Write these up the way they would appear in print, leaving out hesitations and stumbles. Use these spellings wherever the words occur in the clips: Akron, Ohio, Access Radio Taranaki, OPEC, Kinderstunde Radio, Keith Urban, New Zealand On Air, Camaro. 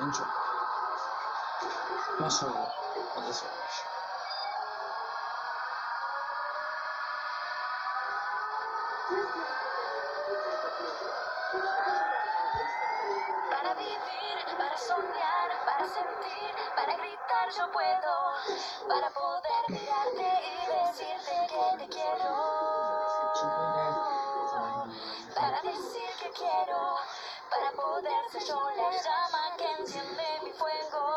Enjoy. Masz ją odesłać. Para vivir, para soñar, para sentir, para gritar yo puedo, para poder mirarte y decirte que te quiero, para decir que quiero, para poder ser yo la llama que enciende mi fuego.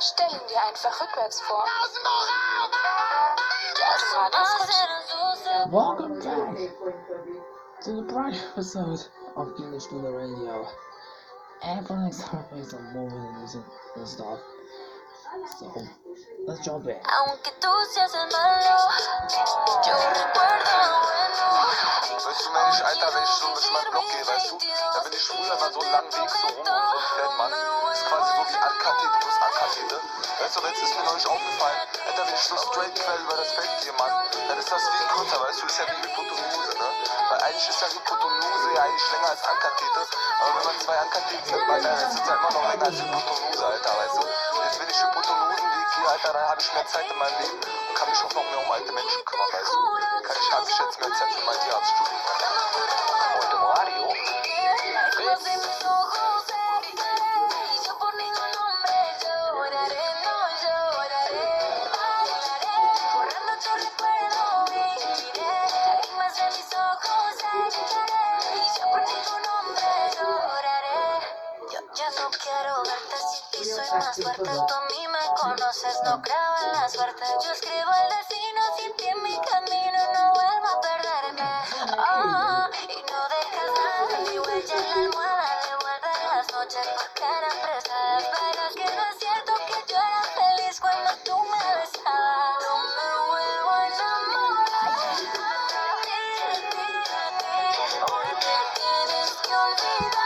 Stellen wir einfach rückwärts vor. Welcome back to the bright episode of Kinderstunde Radio. Everyone is always a movie and music and stuff. So, let's jump in. Aunque tú seas el malo, yo recuerdo lo bueno. Weißt du, Mensch, Alter, wenn ich so durch meinen Block gehe, weißt du, da bin ich früher mal so einen langen Weg so rum und so fährt man. Das ist quasi so wie Ankathe, du bist Ankathe, ne? Weißt du, jetzt ist mir noch nicht aufgefallen, Alter, wenn ich so straight quer über das Feld gehe, Mann, dann ist das wie ein Kurzer, weißt du, das ist ja wie Hypotenuse, ne? Weil eigentlich ist ja Hypotenuse ja eigentlich länger als Ankathe, aber wenn man zwei Ankathe nimmt, dann ist es ja immer noch länger als Hypotenuse, Alter, weißt du? Jetzt bin ich Hypotenusenweg hier, Alter, dann habe ich mehr Zeit in meinem Leben und kann mich auch noch mehr um alte Menschen kümmern, weißt du? Habe ich jetzt mehr Zeit für mein Tierarztstudium. Und im Radio. Más fuerte, tú a mí me conoces, no creo en la suerte. Yo escribo al destino, sin ti en mi camino, no vuelvo a perderme. Oh, y no dejas nada, mi huella en la almohada, revuelve las noches porque era presa. Pero es que no es cierto que yo era feliz cuando tú me besabas. No me vuelvo a enamorar de ti, porque tienes que olvidar.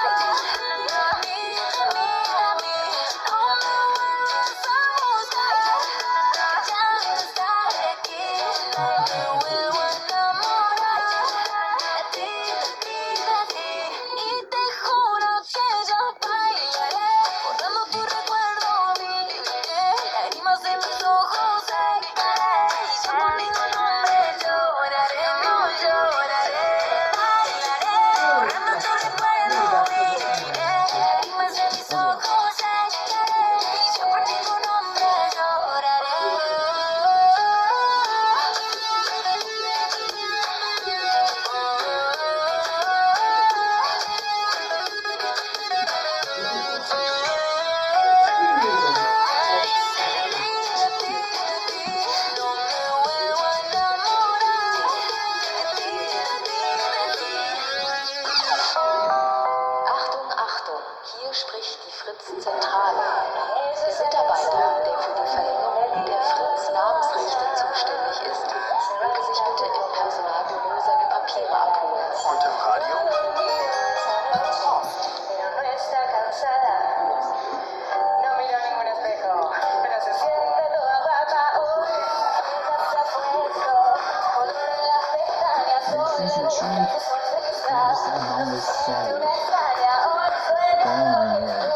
Since a child, I was always sad, down and out.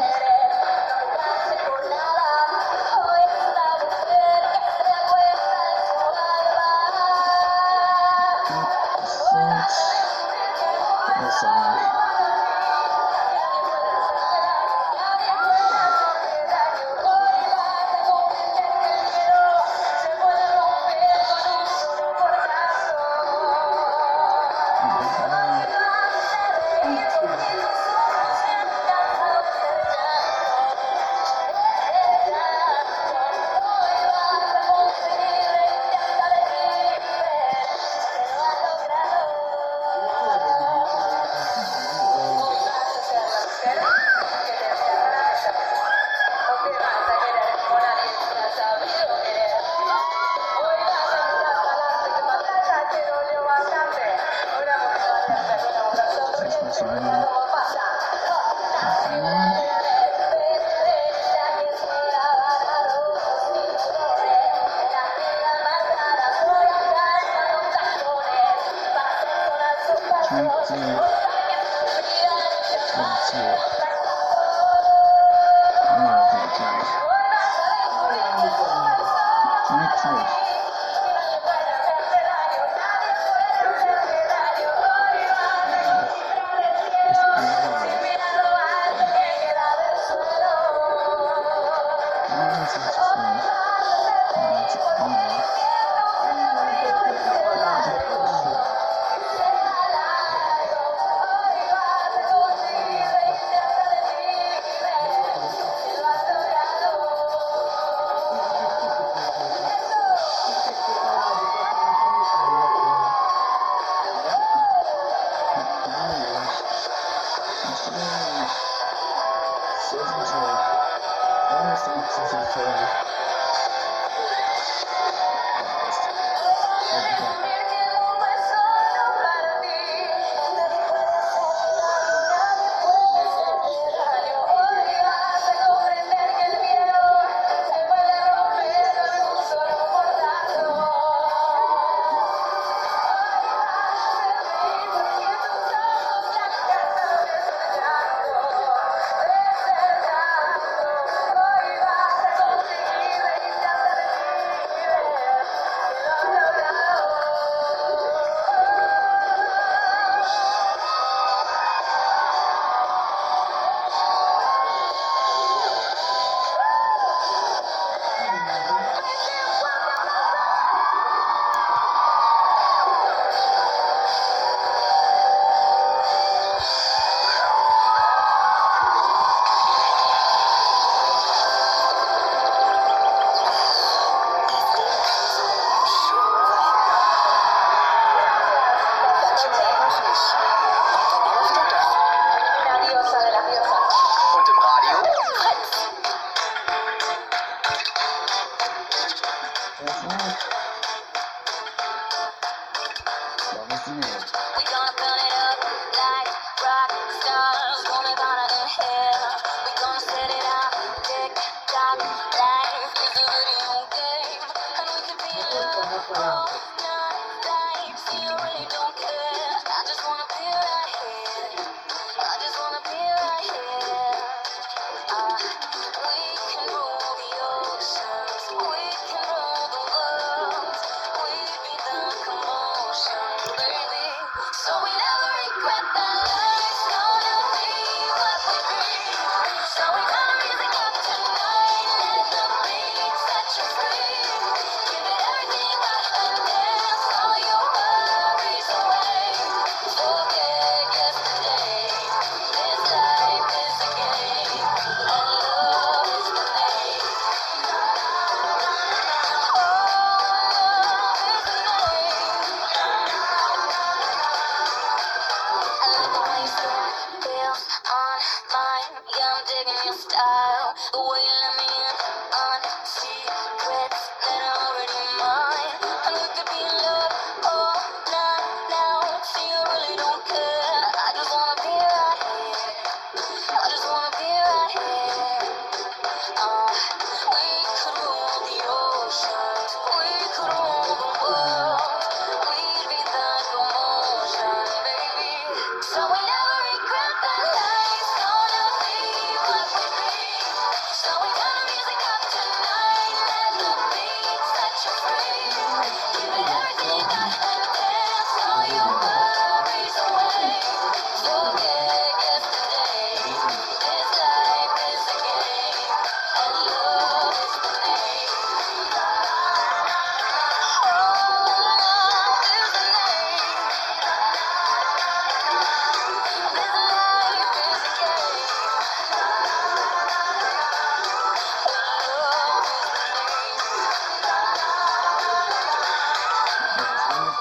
So we never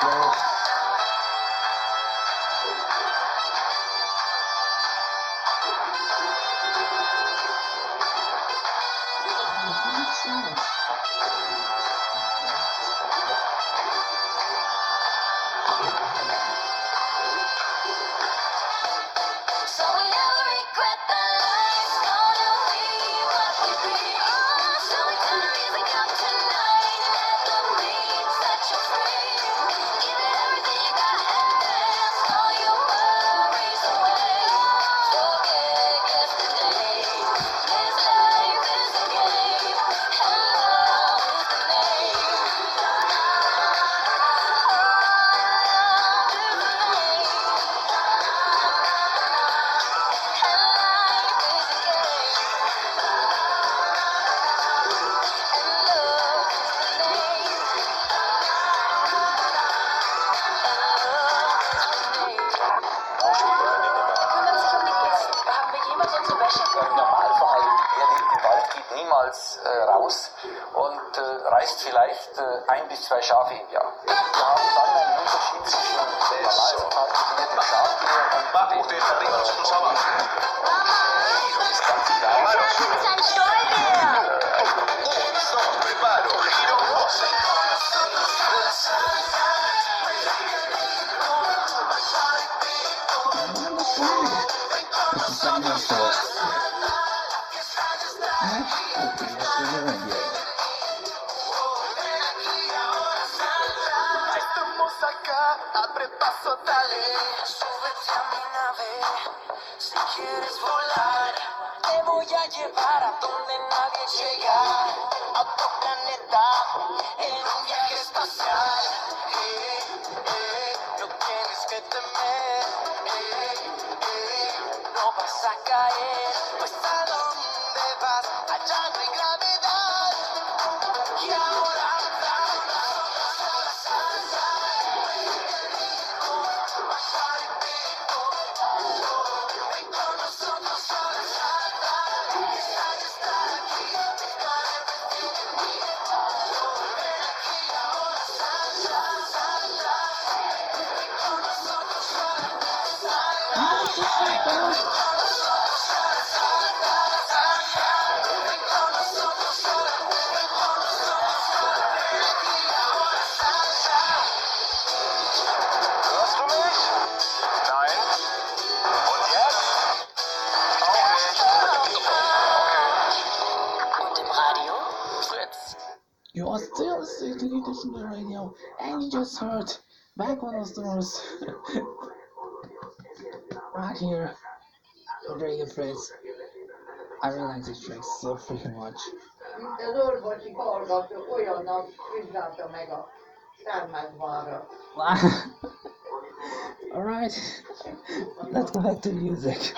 Applaus. Zwei Schafe im Jahr. Wir haben dann einen Unterschied zwischen normalen kalkulierten Schafen und den verringerten Schafen. Radio, and you just heard back on those doors right here, Radio Friends. I really like this track so freaking much. Alright, let's go back to music.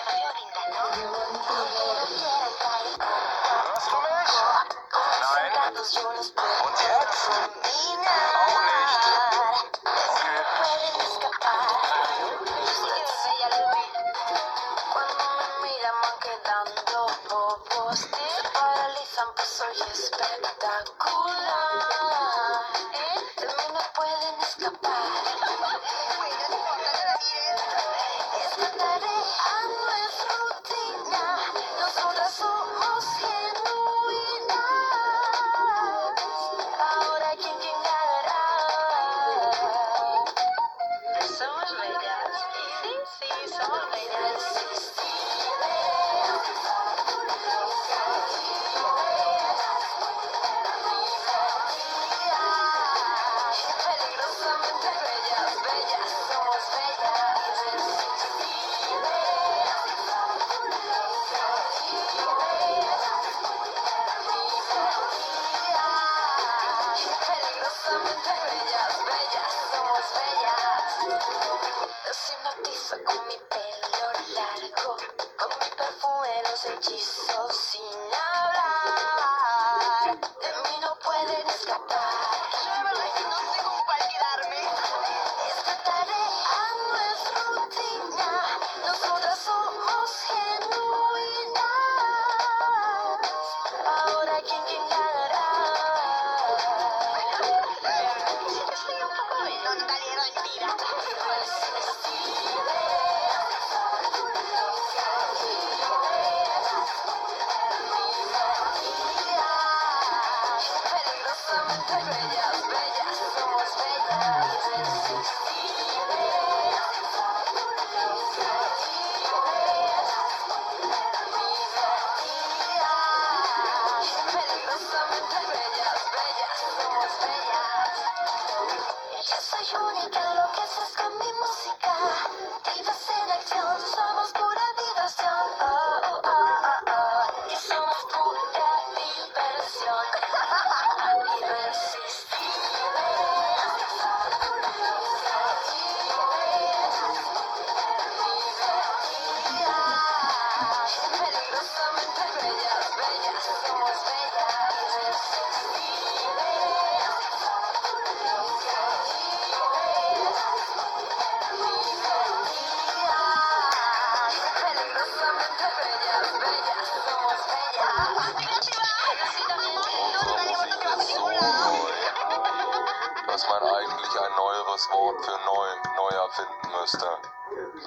Dass man eigentlich ein neueres Wort für neu erfinden müsste.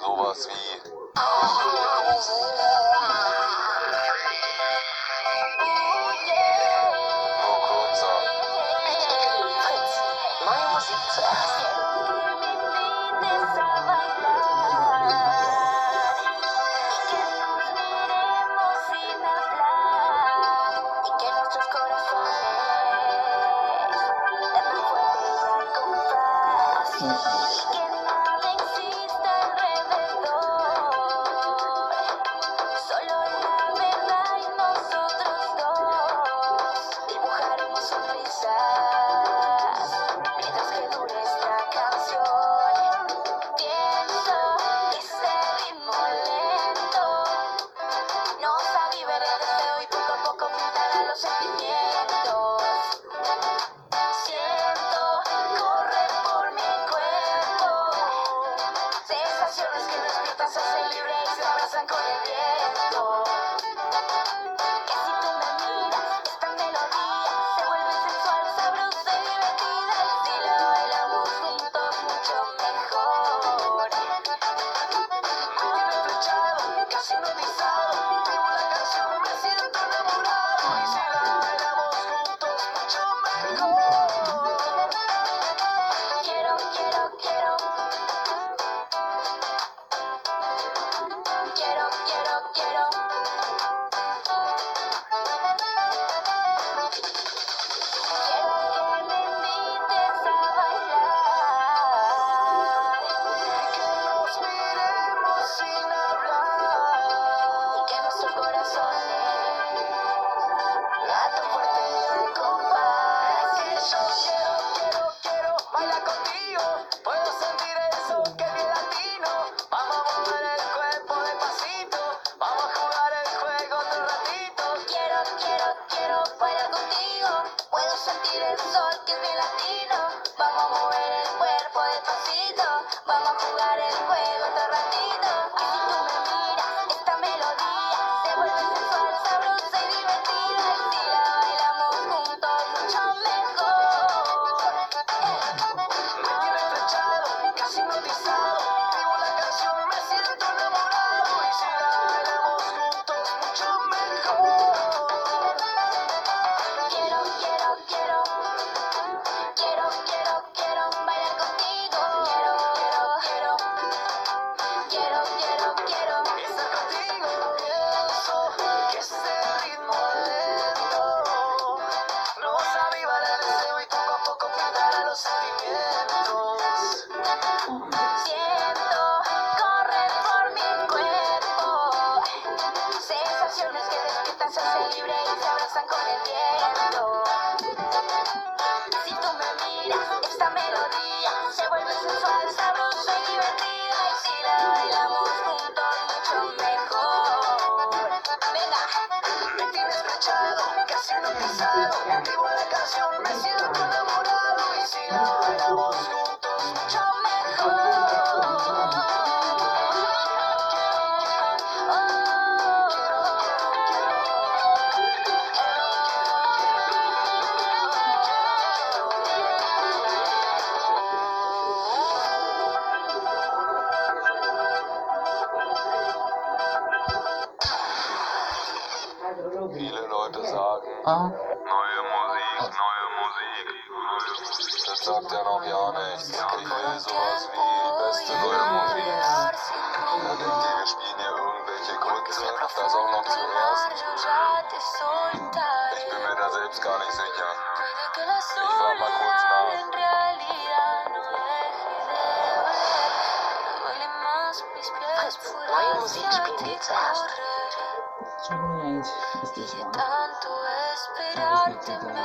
Sowas wie... Nur kürzer. Neue Musik zuerst. auf. Neue Musik. Das sagt ja noch ja nichts. Ich kriege sowas wie beste neue Musik. Wir spielen hier irgendwelche Grütze, das auch noch zuerst. Ich bin mir da selbst gar nicht sicher. Ich fahr mal kurz nach. Neue Musik spielen jetzt erst. Schönheit ist die Form. Da ist nicht mehr drauf.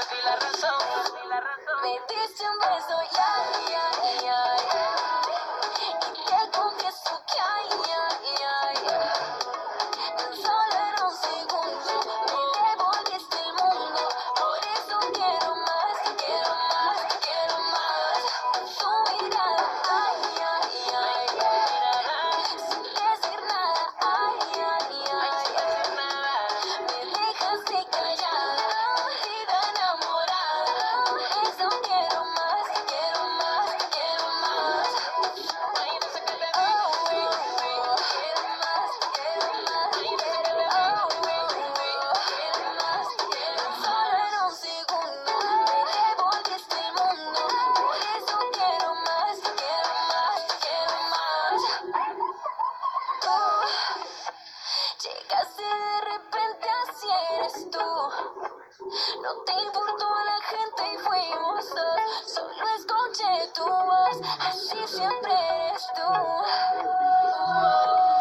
Perdí la razón. aparece de repente, así eres tú. No te importó a la gente y fuimos dos. Solo escuché tu voz, así siempre eres tú.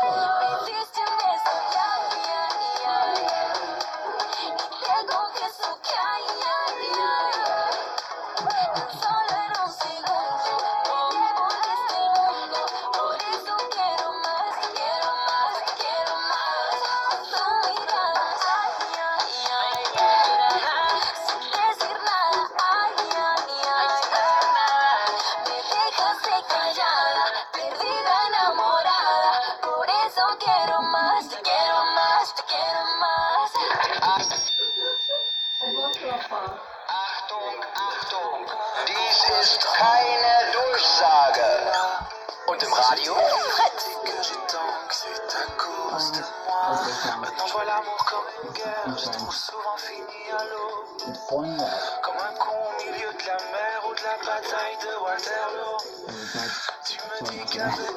Me diste un beso, y te coge su calle. Solo en un segundo me devolviste el mundo. Por eso quiero más, quiero más, quiero más. Tu mirada, ay, ay, ay, ay. Sin decir nada, ay, ay, ay. Me dejaste callada, perdida, enamorada. Por eso quiero más, te quiero más, te quiero más. Achtung, Achtung, dies ist keine Durchsage. Und im Radio? Je voudrais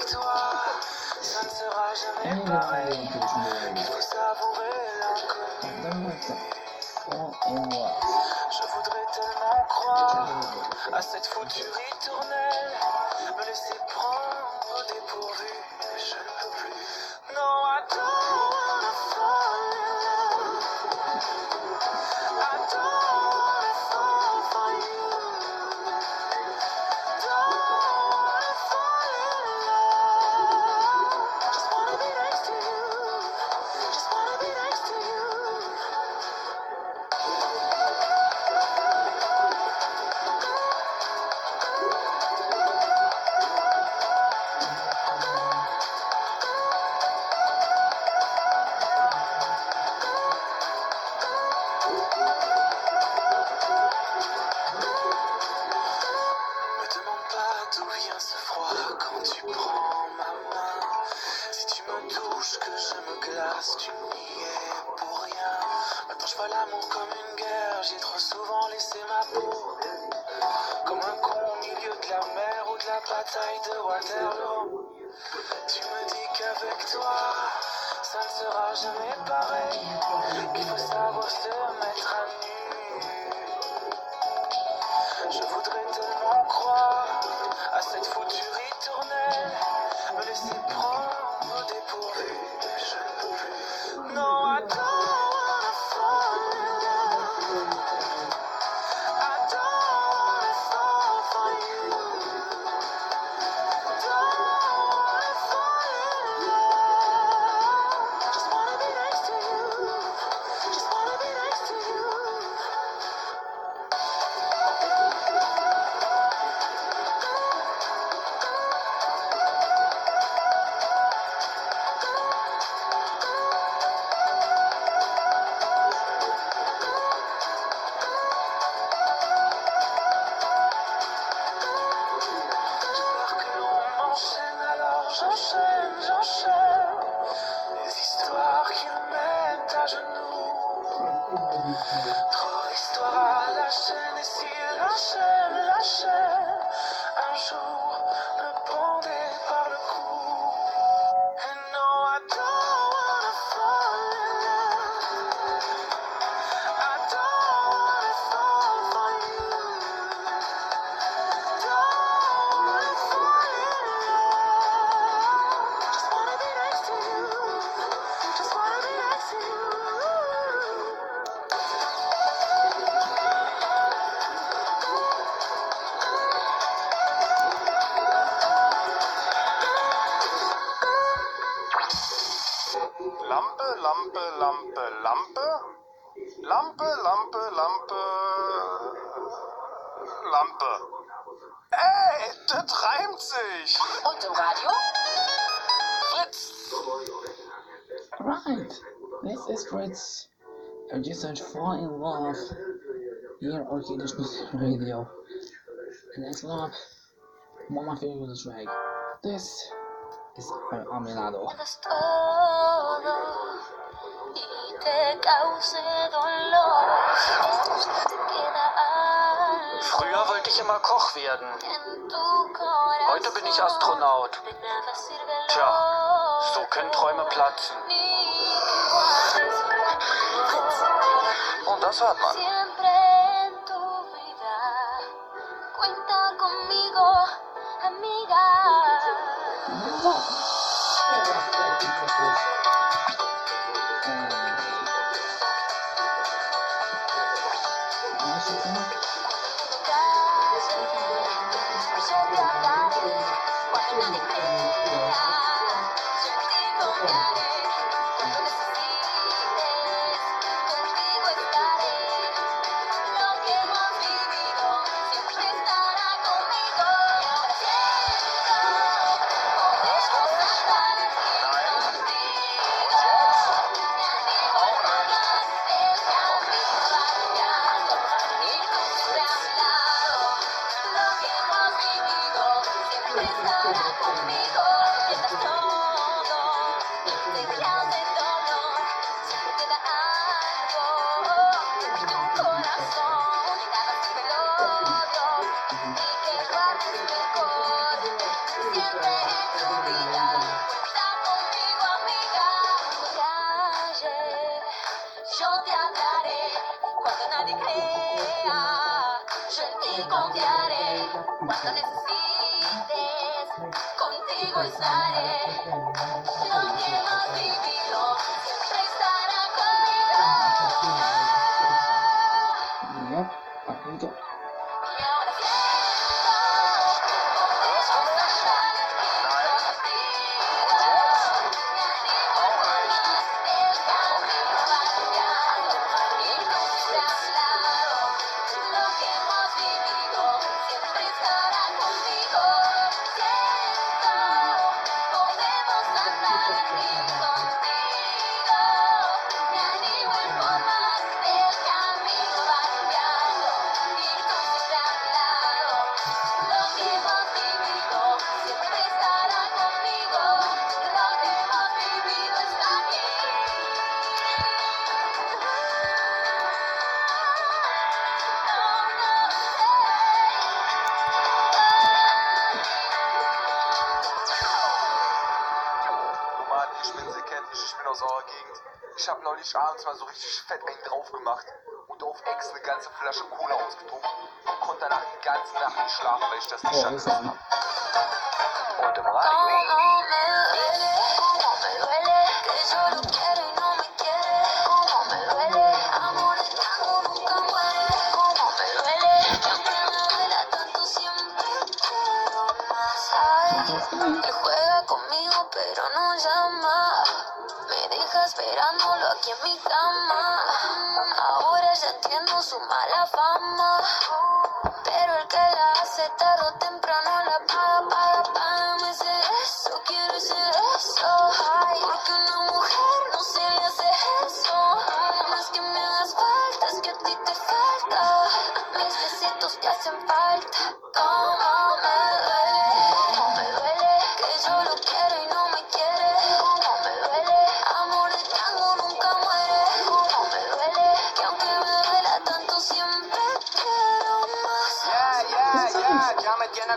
tellement croire à cette foutue ritournelle, me laisser prendre au dépourvu, mais je ne peux plus. No, I don't wanna fall in love. I don't wanna fall for you. Don't wanna fall in love. Just wanna be next to you. Just wanna be next to you. Fritz, I just searched fall in love here on Kinderstunde Radio, and that's love, one of my favorite track. This is El Aminado. Früher wollte ich immer Koch werden, heute bin ich Astronaut. Tja, so können Träume platzen. Und das hört man. Abends mal so richtig fett einen drauf gemacht und auf Ex eine ganze Flasche Cola ausgetrunken und konnte danach die ganze Nacht nicht schlafen, weil ich das nicht angesetzt habe. Und im Radio. Esperándolo aquí en mi cama, ahora ya entiendo su mala fama, pero el que la hace tarde o temprano la paga, paga, págame ese beso, quiero ese beso, ay, porque una mujer no se le hace eso, más que me hagas falta, es que a ti te falta, mis besitos te hacen falta, como me duele, como me duele, que yo lo quiero y no me quiere, como me duele.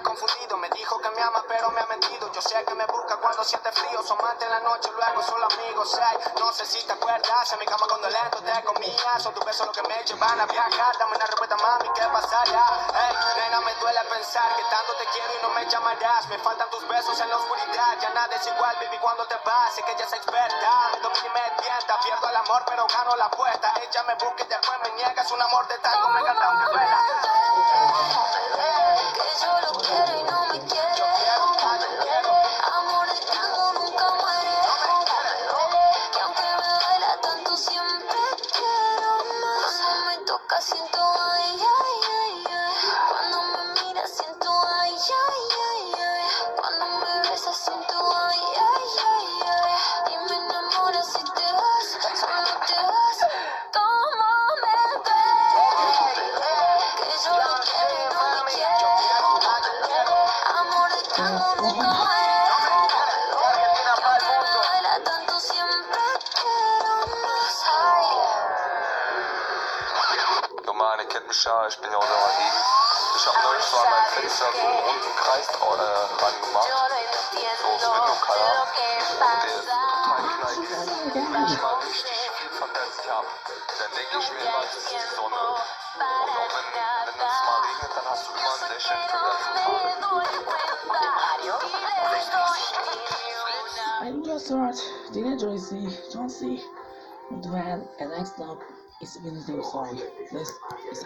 Confundido, me dijo que me ama pero me ha mentido. Yo sé que me busca cuando siente frío. Son amantes en la noche, luego solo amigos. Ay, no sé si te acuerdas, en mi cama cuando lento te comía. Son tus besos los que me llevan a viajar. Dame una respuesta mami, ¿qué pasaría? Hey, nena, me duele pensar que tanto te quiero y no me llamarás. Me faltan tus besos en la oscuridad. Ya nada es igual, baby, cuando te vas. Sé que ella es experta, me domina y me tienta. Pierdo el amor pero gano la apuesta. Ella me busca y después me niega. Es un amor de tango, me encanta aunque duela. Ich bin ja aus der Gegend. Ich habe neulich vor meinem Fenster so einen runden Kreis dran gemacht. So aus Windowkajak. Der ist total klein. Ich war richtig. ab, dann denk ich mir, bald ist die Sonne. Und auch wenn es mal regnet, dann hast du immer ein Lächeln für den Tag. I'm gonna start Dina Joycey, Johnson, Duran, and next up is Vinny's song. This is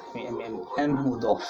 M. Rudolph.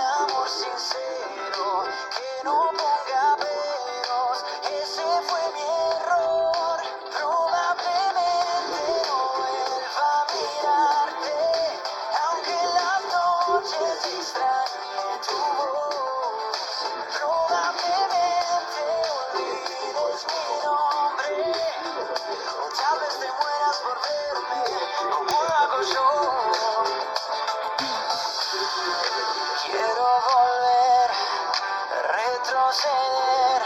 Amor sincero. conceder,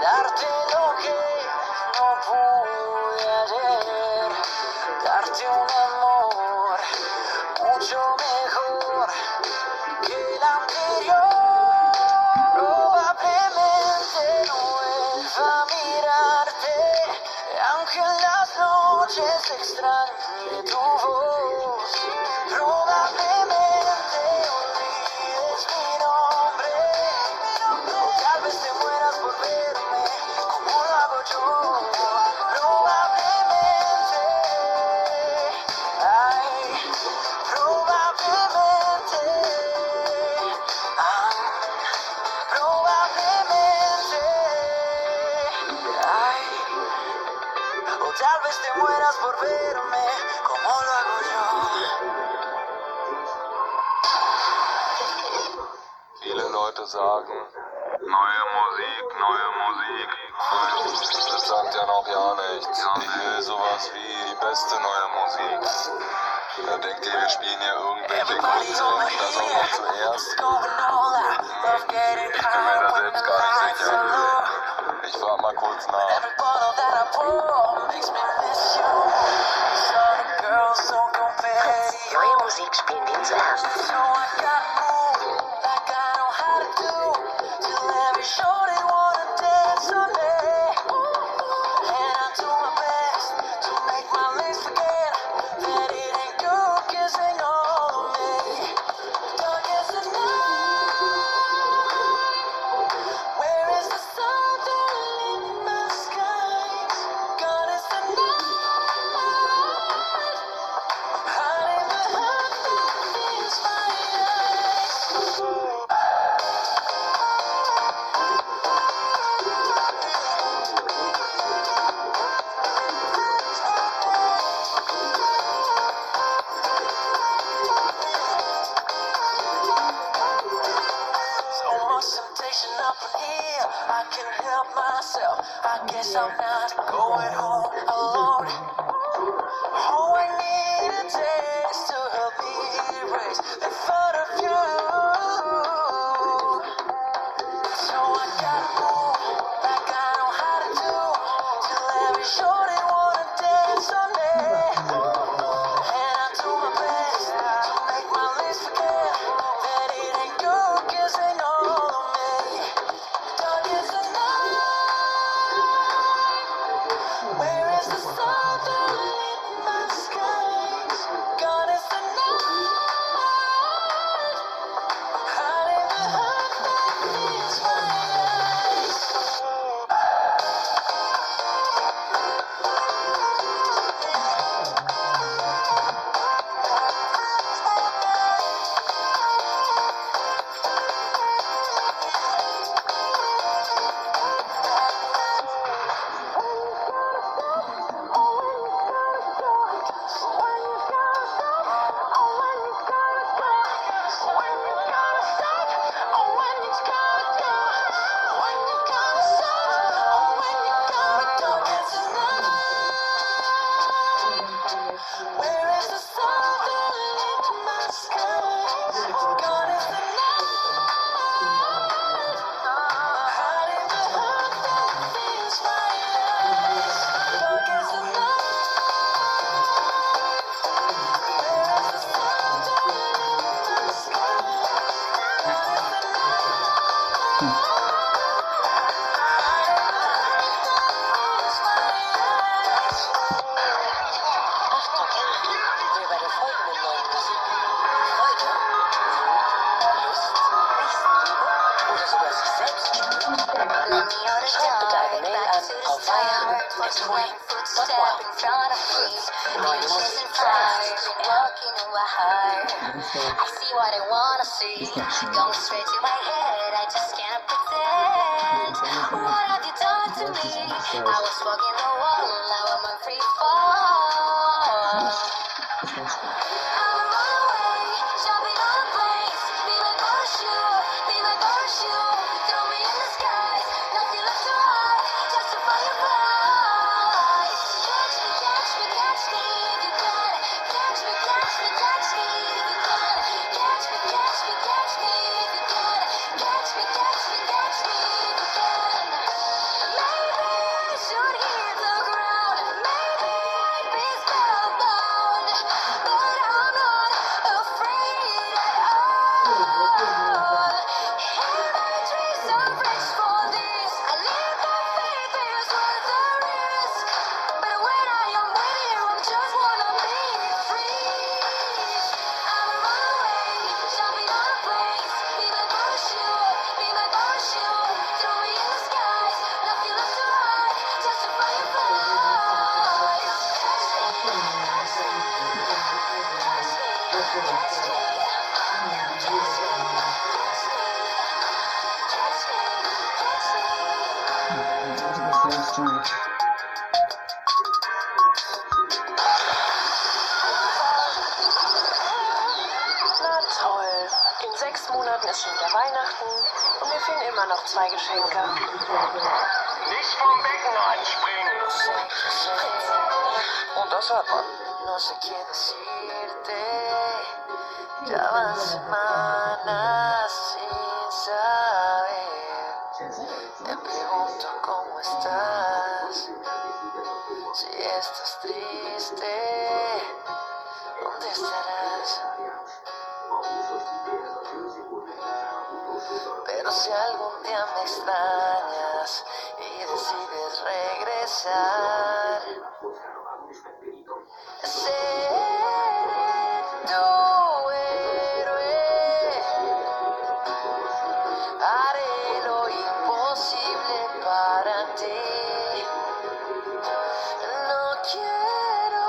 darte lo que no pude ayer, darte un amor mucho mejor que el anterior. Probablemente no vuelva a mirarte, aunque en las noches extrañe tu voz. Probablemente olvides mi nombre. Sagen, neue Musik. Das sagt ja noch gar nichts. Ich will sowas wie die beste neue Musik. Da denkt ihr, wir spielen ja irgendwelche Konzerte und das auch noch zuerst. Ich bin mir da selbst gar nicht sicher. Ich frag mal kurz nach. Neue Musik spielen wir zuerst. Catch me. In 6 Monaten ist schon wieder Weihnachten und mir fehlen immer noch 2 Geschenke. Nicht vom Becken anspringen! Und das hört man. No sé qué decirte, ya van semanas sin saber. Te pregunto cómo estás, si estás triste, ¿dónde estarás? Pero si algún día me extrañas y decides regresar, seré tu héroe, haré lo imposible para ti. No quiero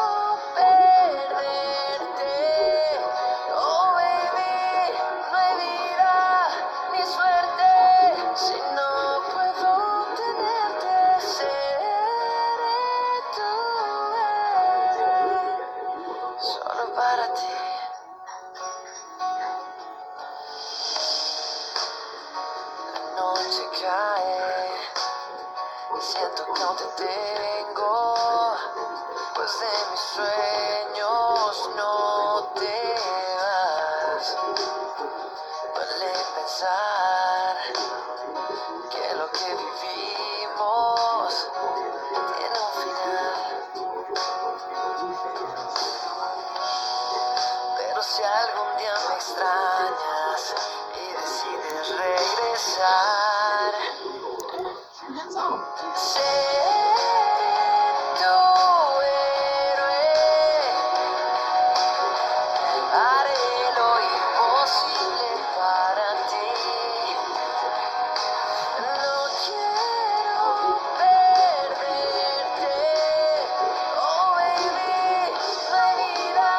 perderte, oh baby, no hay vida ni suerte si no puedo tenerte. Seré tu héroe, solo para ti. La noche cae y siento que aún te tengo, pues de mis sueños no te vas. Duele pensar que lo que vivimos tiene un final. Pero si algún día me extrañas y decides regresar, seré tu héroe, haré lo imposible para ti. No quiero perderte, oh baby, no hay vida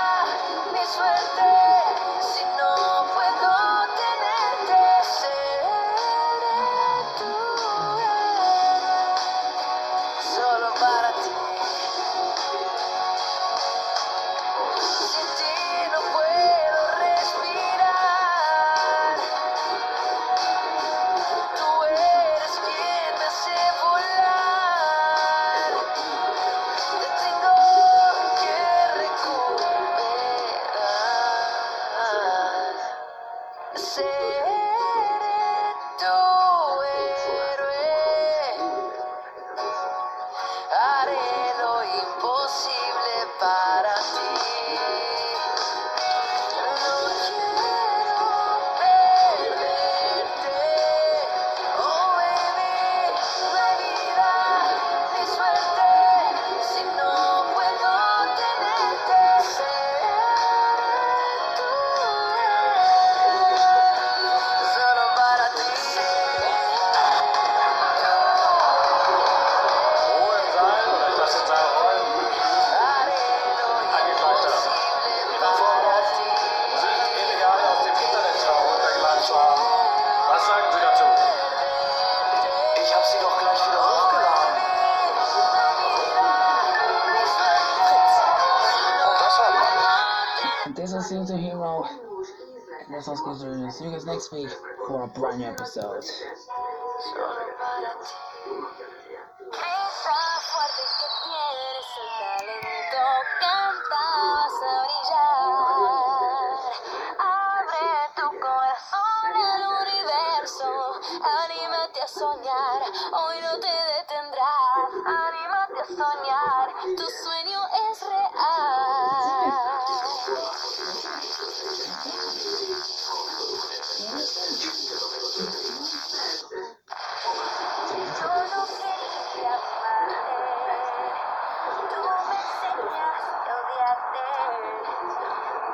ni suerte si no puedo tenerte. Seré tu héroe, solo para ti. Sin ti no puedo respirar. Tú eres quien me hace volar. Te tengo que recuperar. Seré tu héroe, haré lo imposible para ti. No quiero perderte, oh baby, no hay vida ni suerte si no puedo tenerte. Seré tu héroe, solo para ti. Was sagen Sie dazu? Ich habe sie doch gleich wieder hochgeladen. Und das hört man. This is Season Hero. And that's all Skills Journey. See you guys next week for a brand new episode. Esa fuerte que tienes, el talento cantas a brillar. Abre tu corazón al universo, anímate a soñar, hoy no te detendrás. Anímate a soñar, tu sueño es real. Yo no quería amarte, tú me enseñaste a odiarte.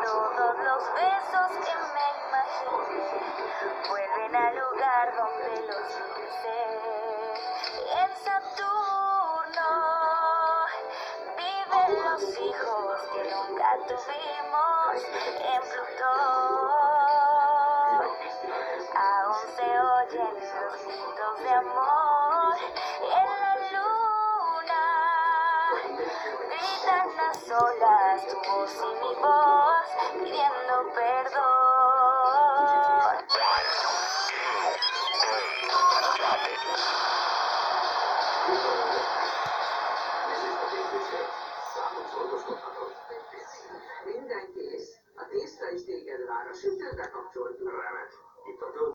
Todos los besos que me imaginé vuelven al lugar donde los hice. En Saturno viven los hijos que nunca tuvimos. En Plutón aún se oyen los gritos de amor.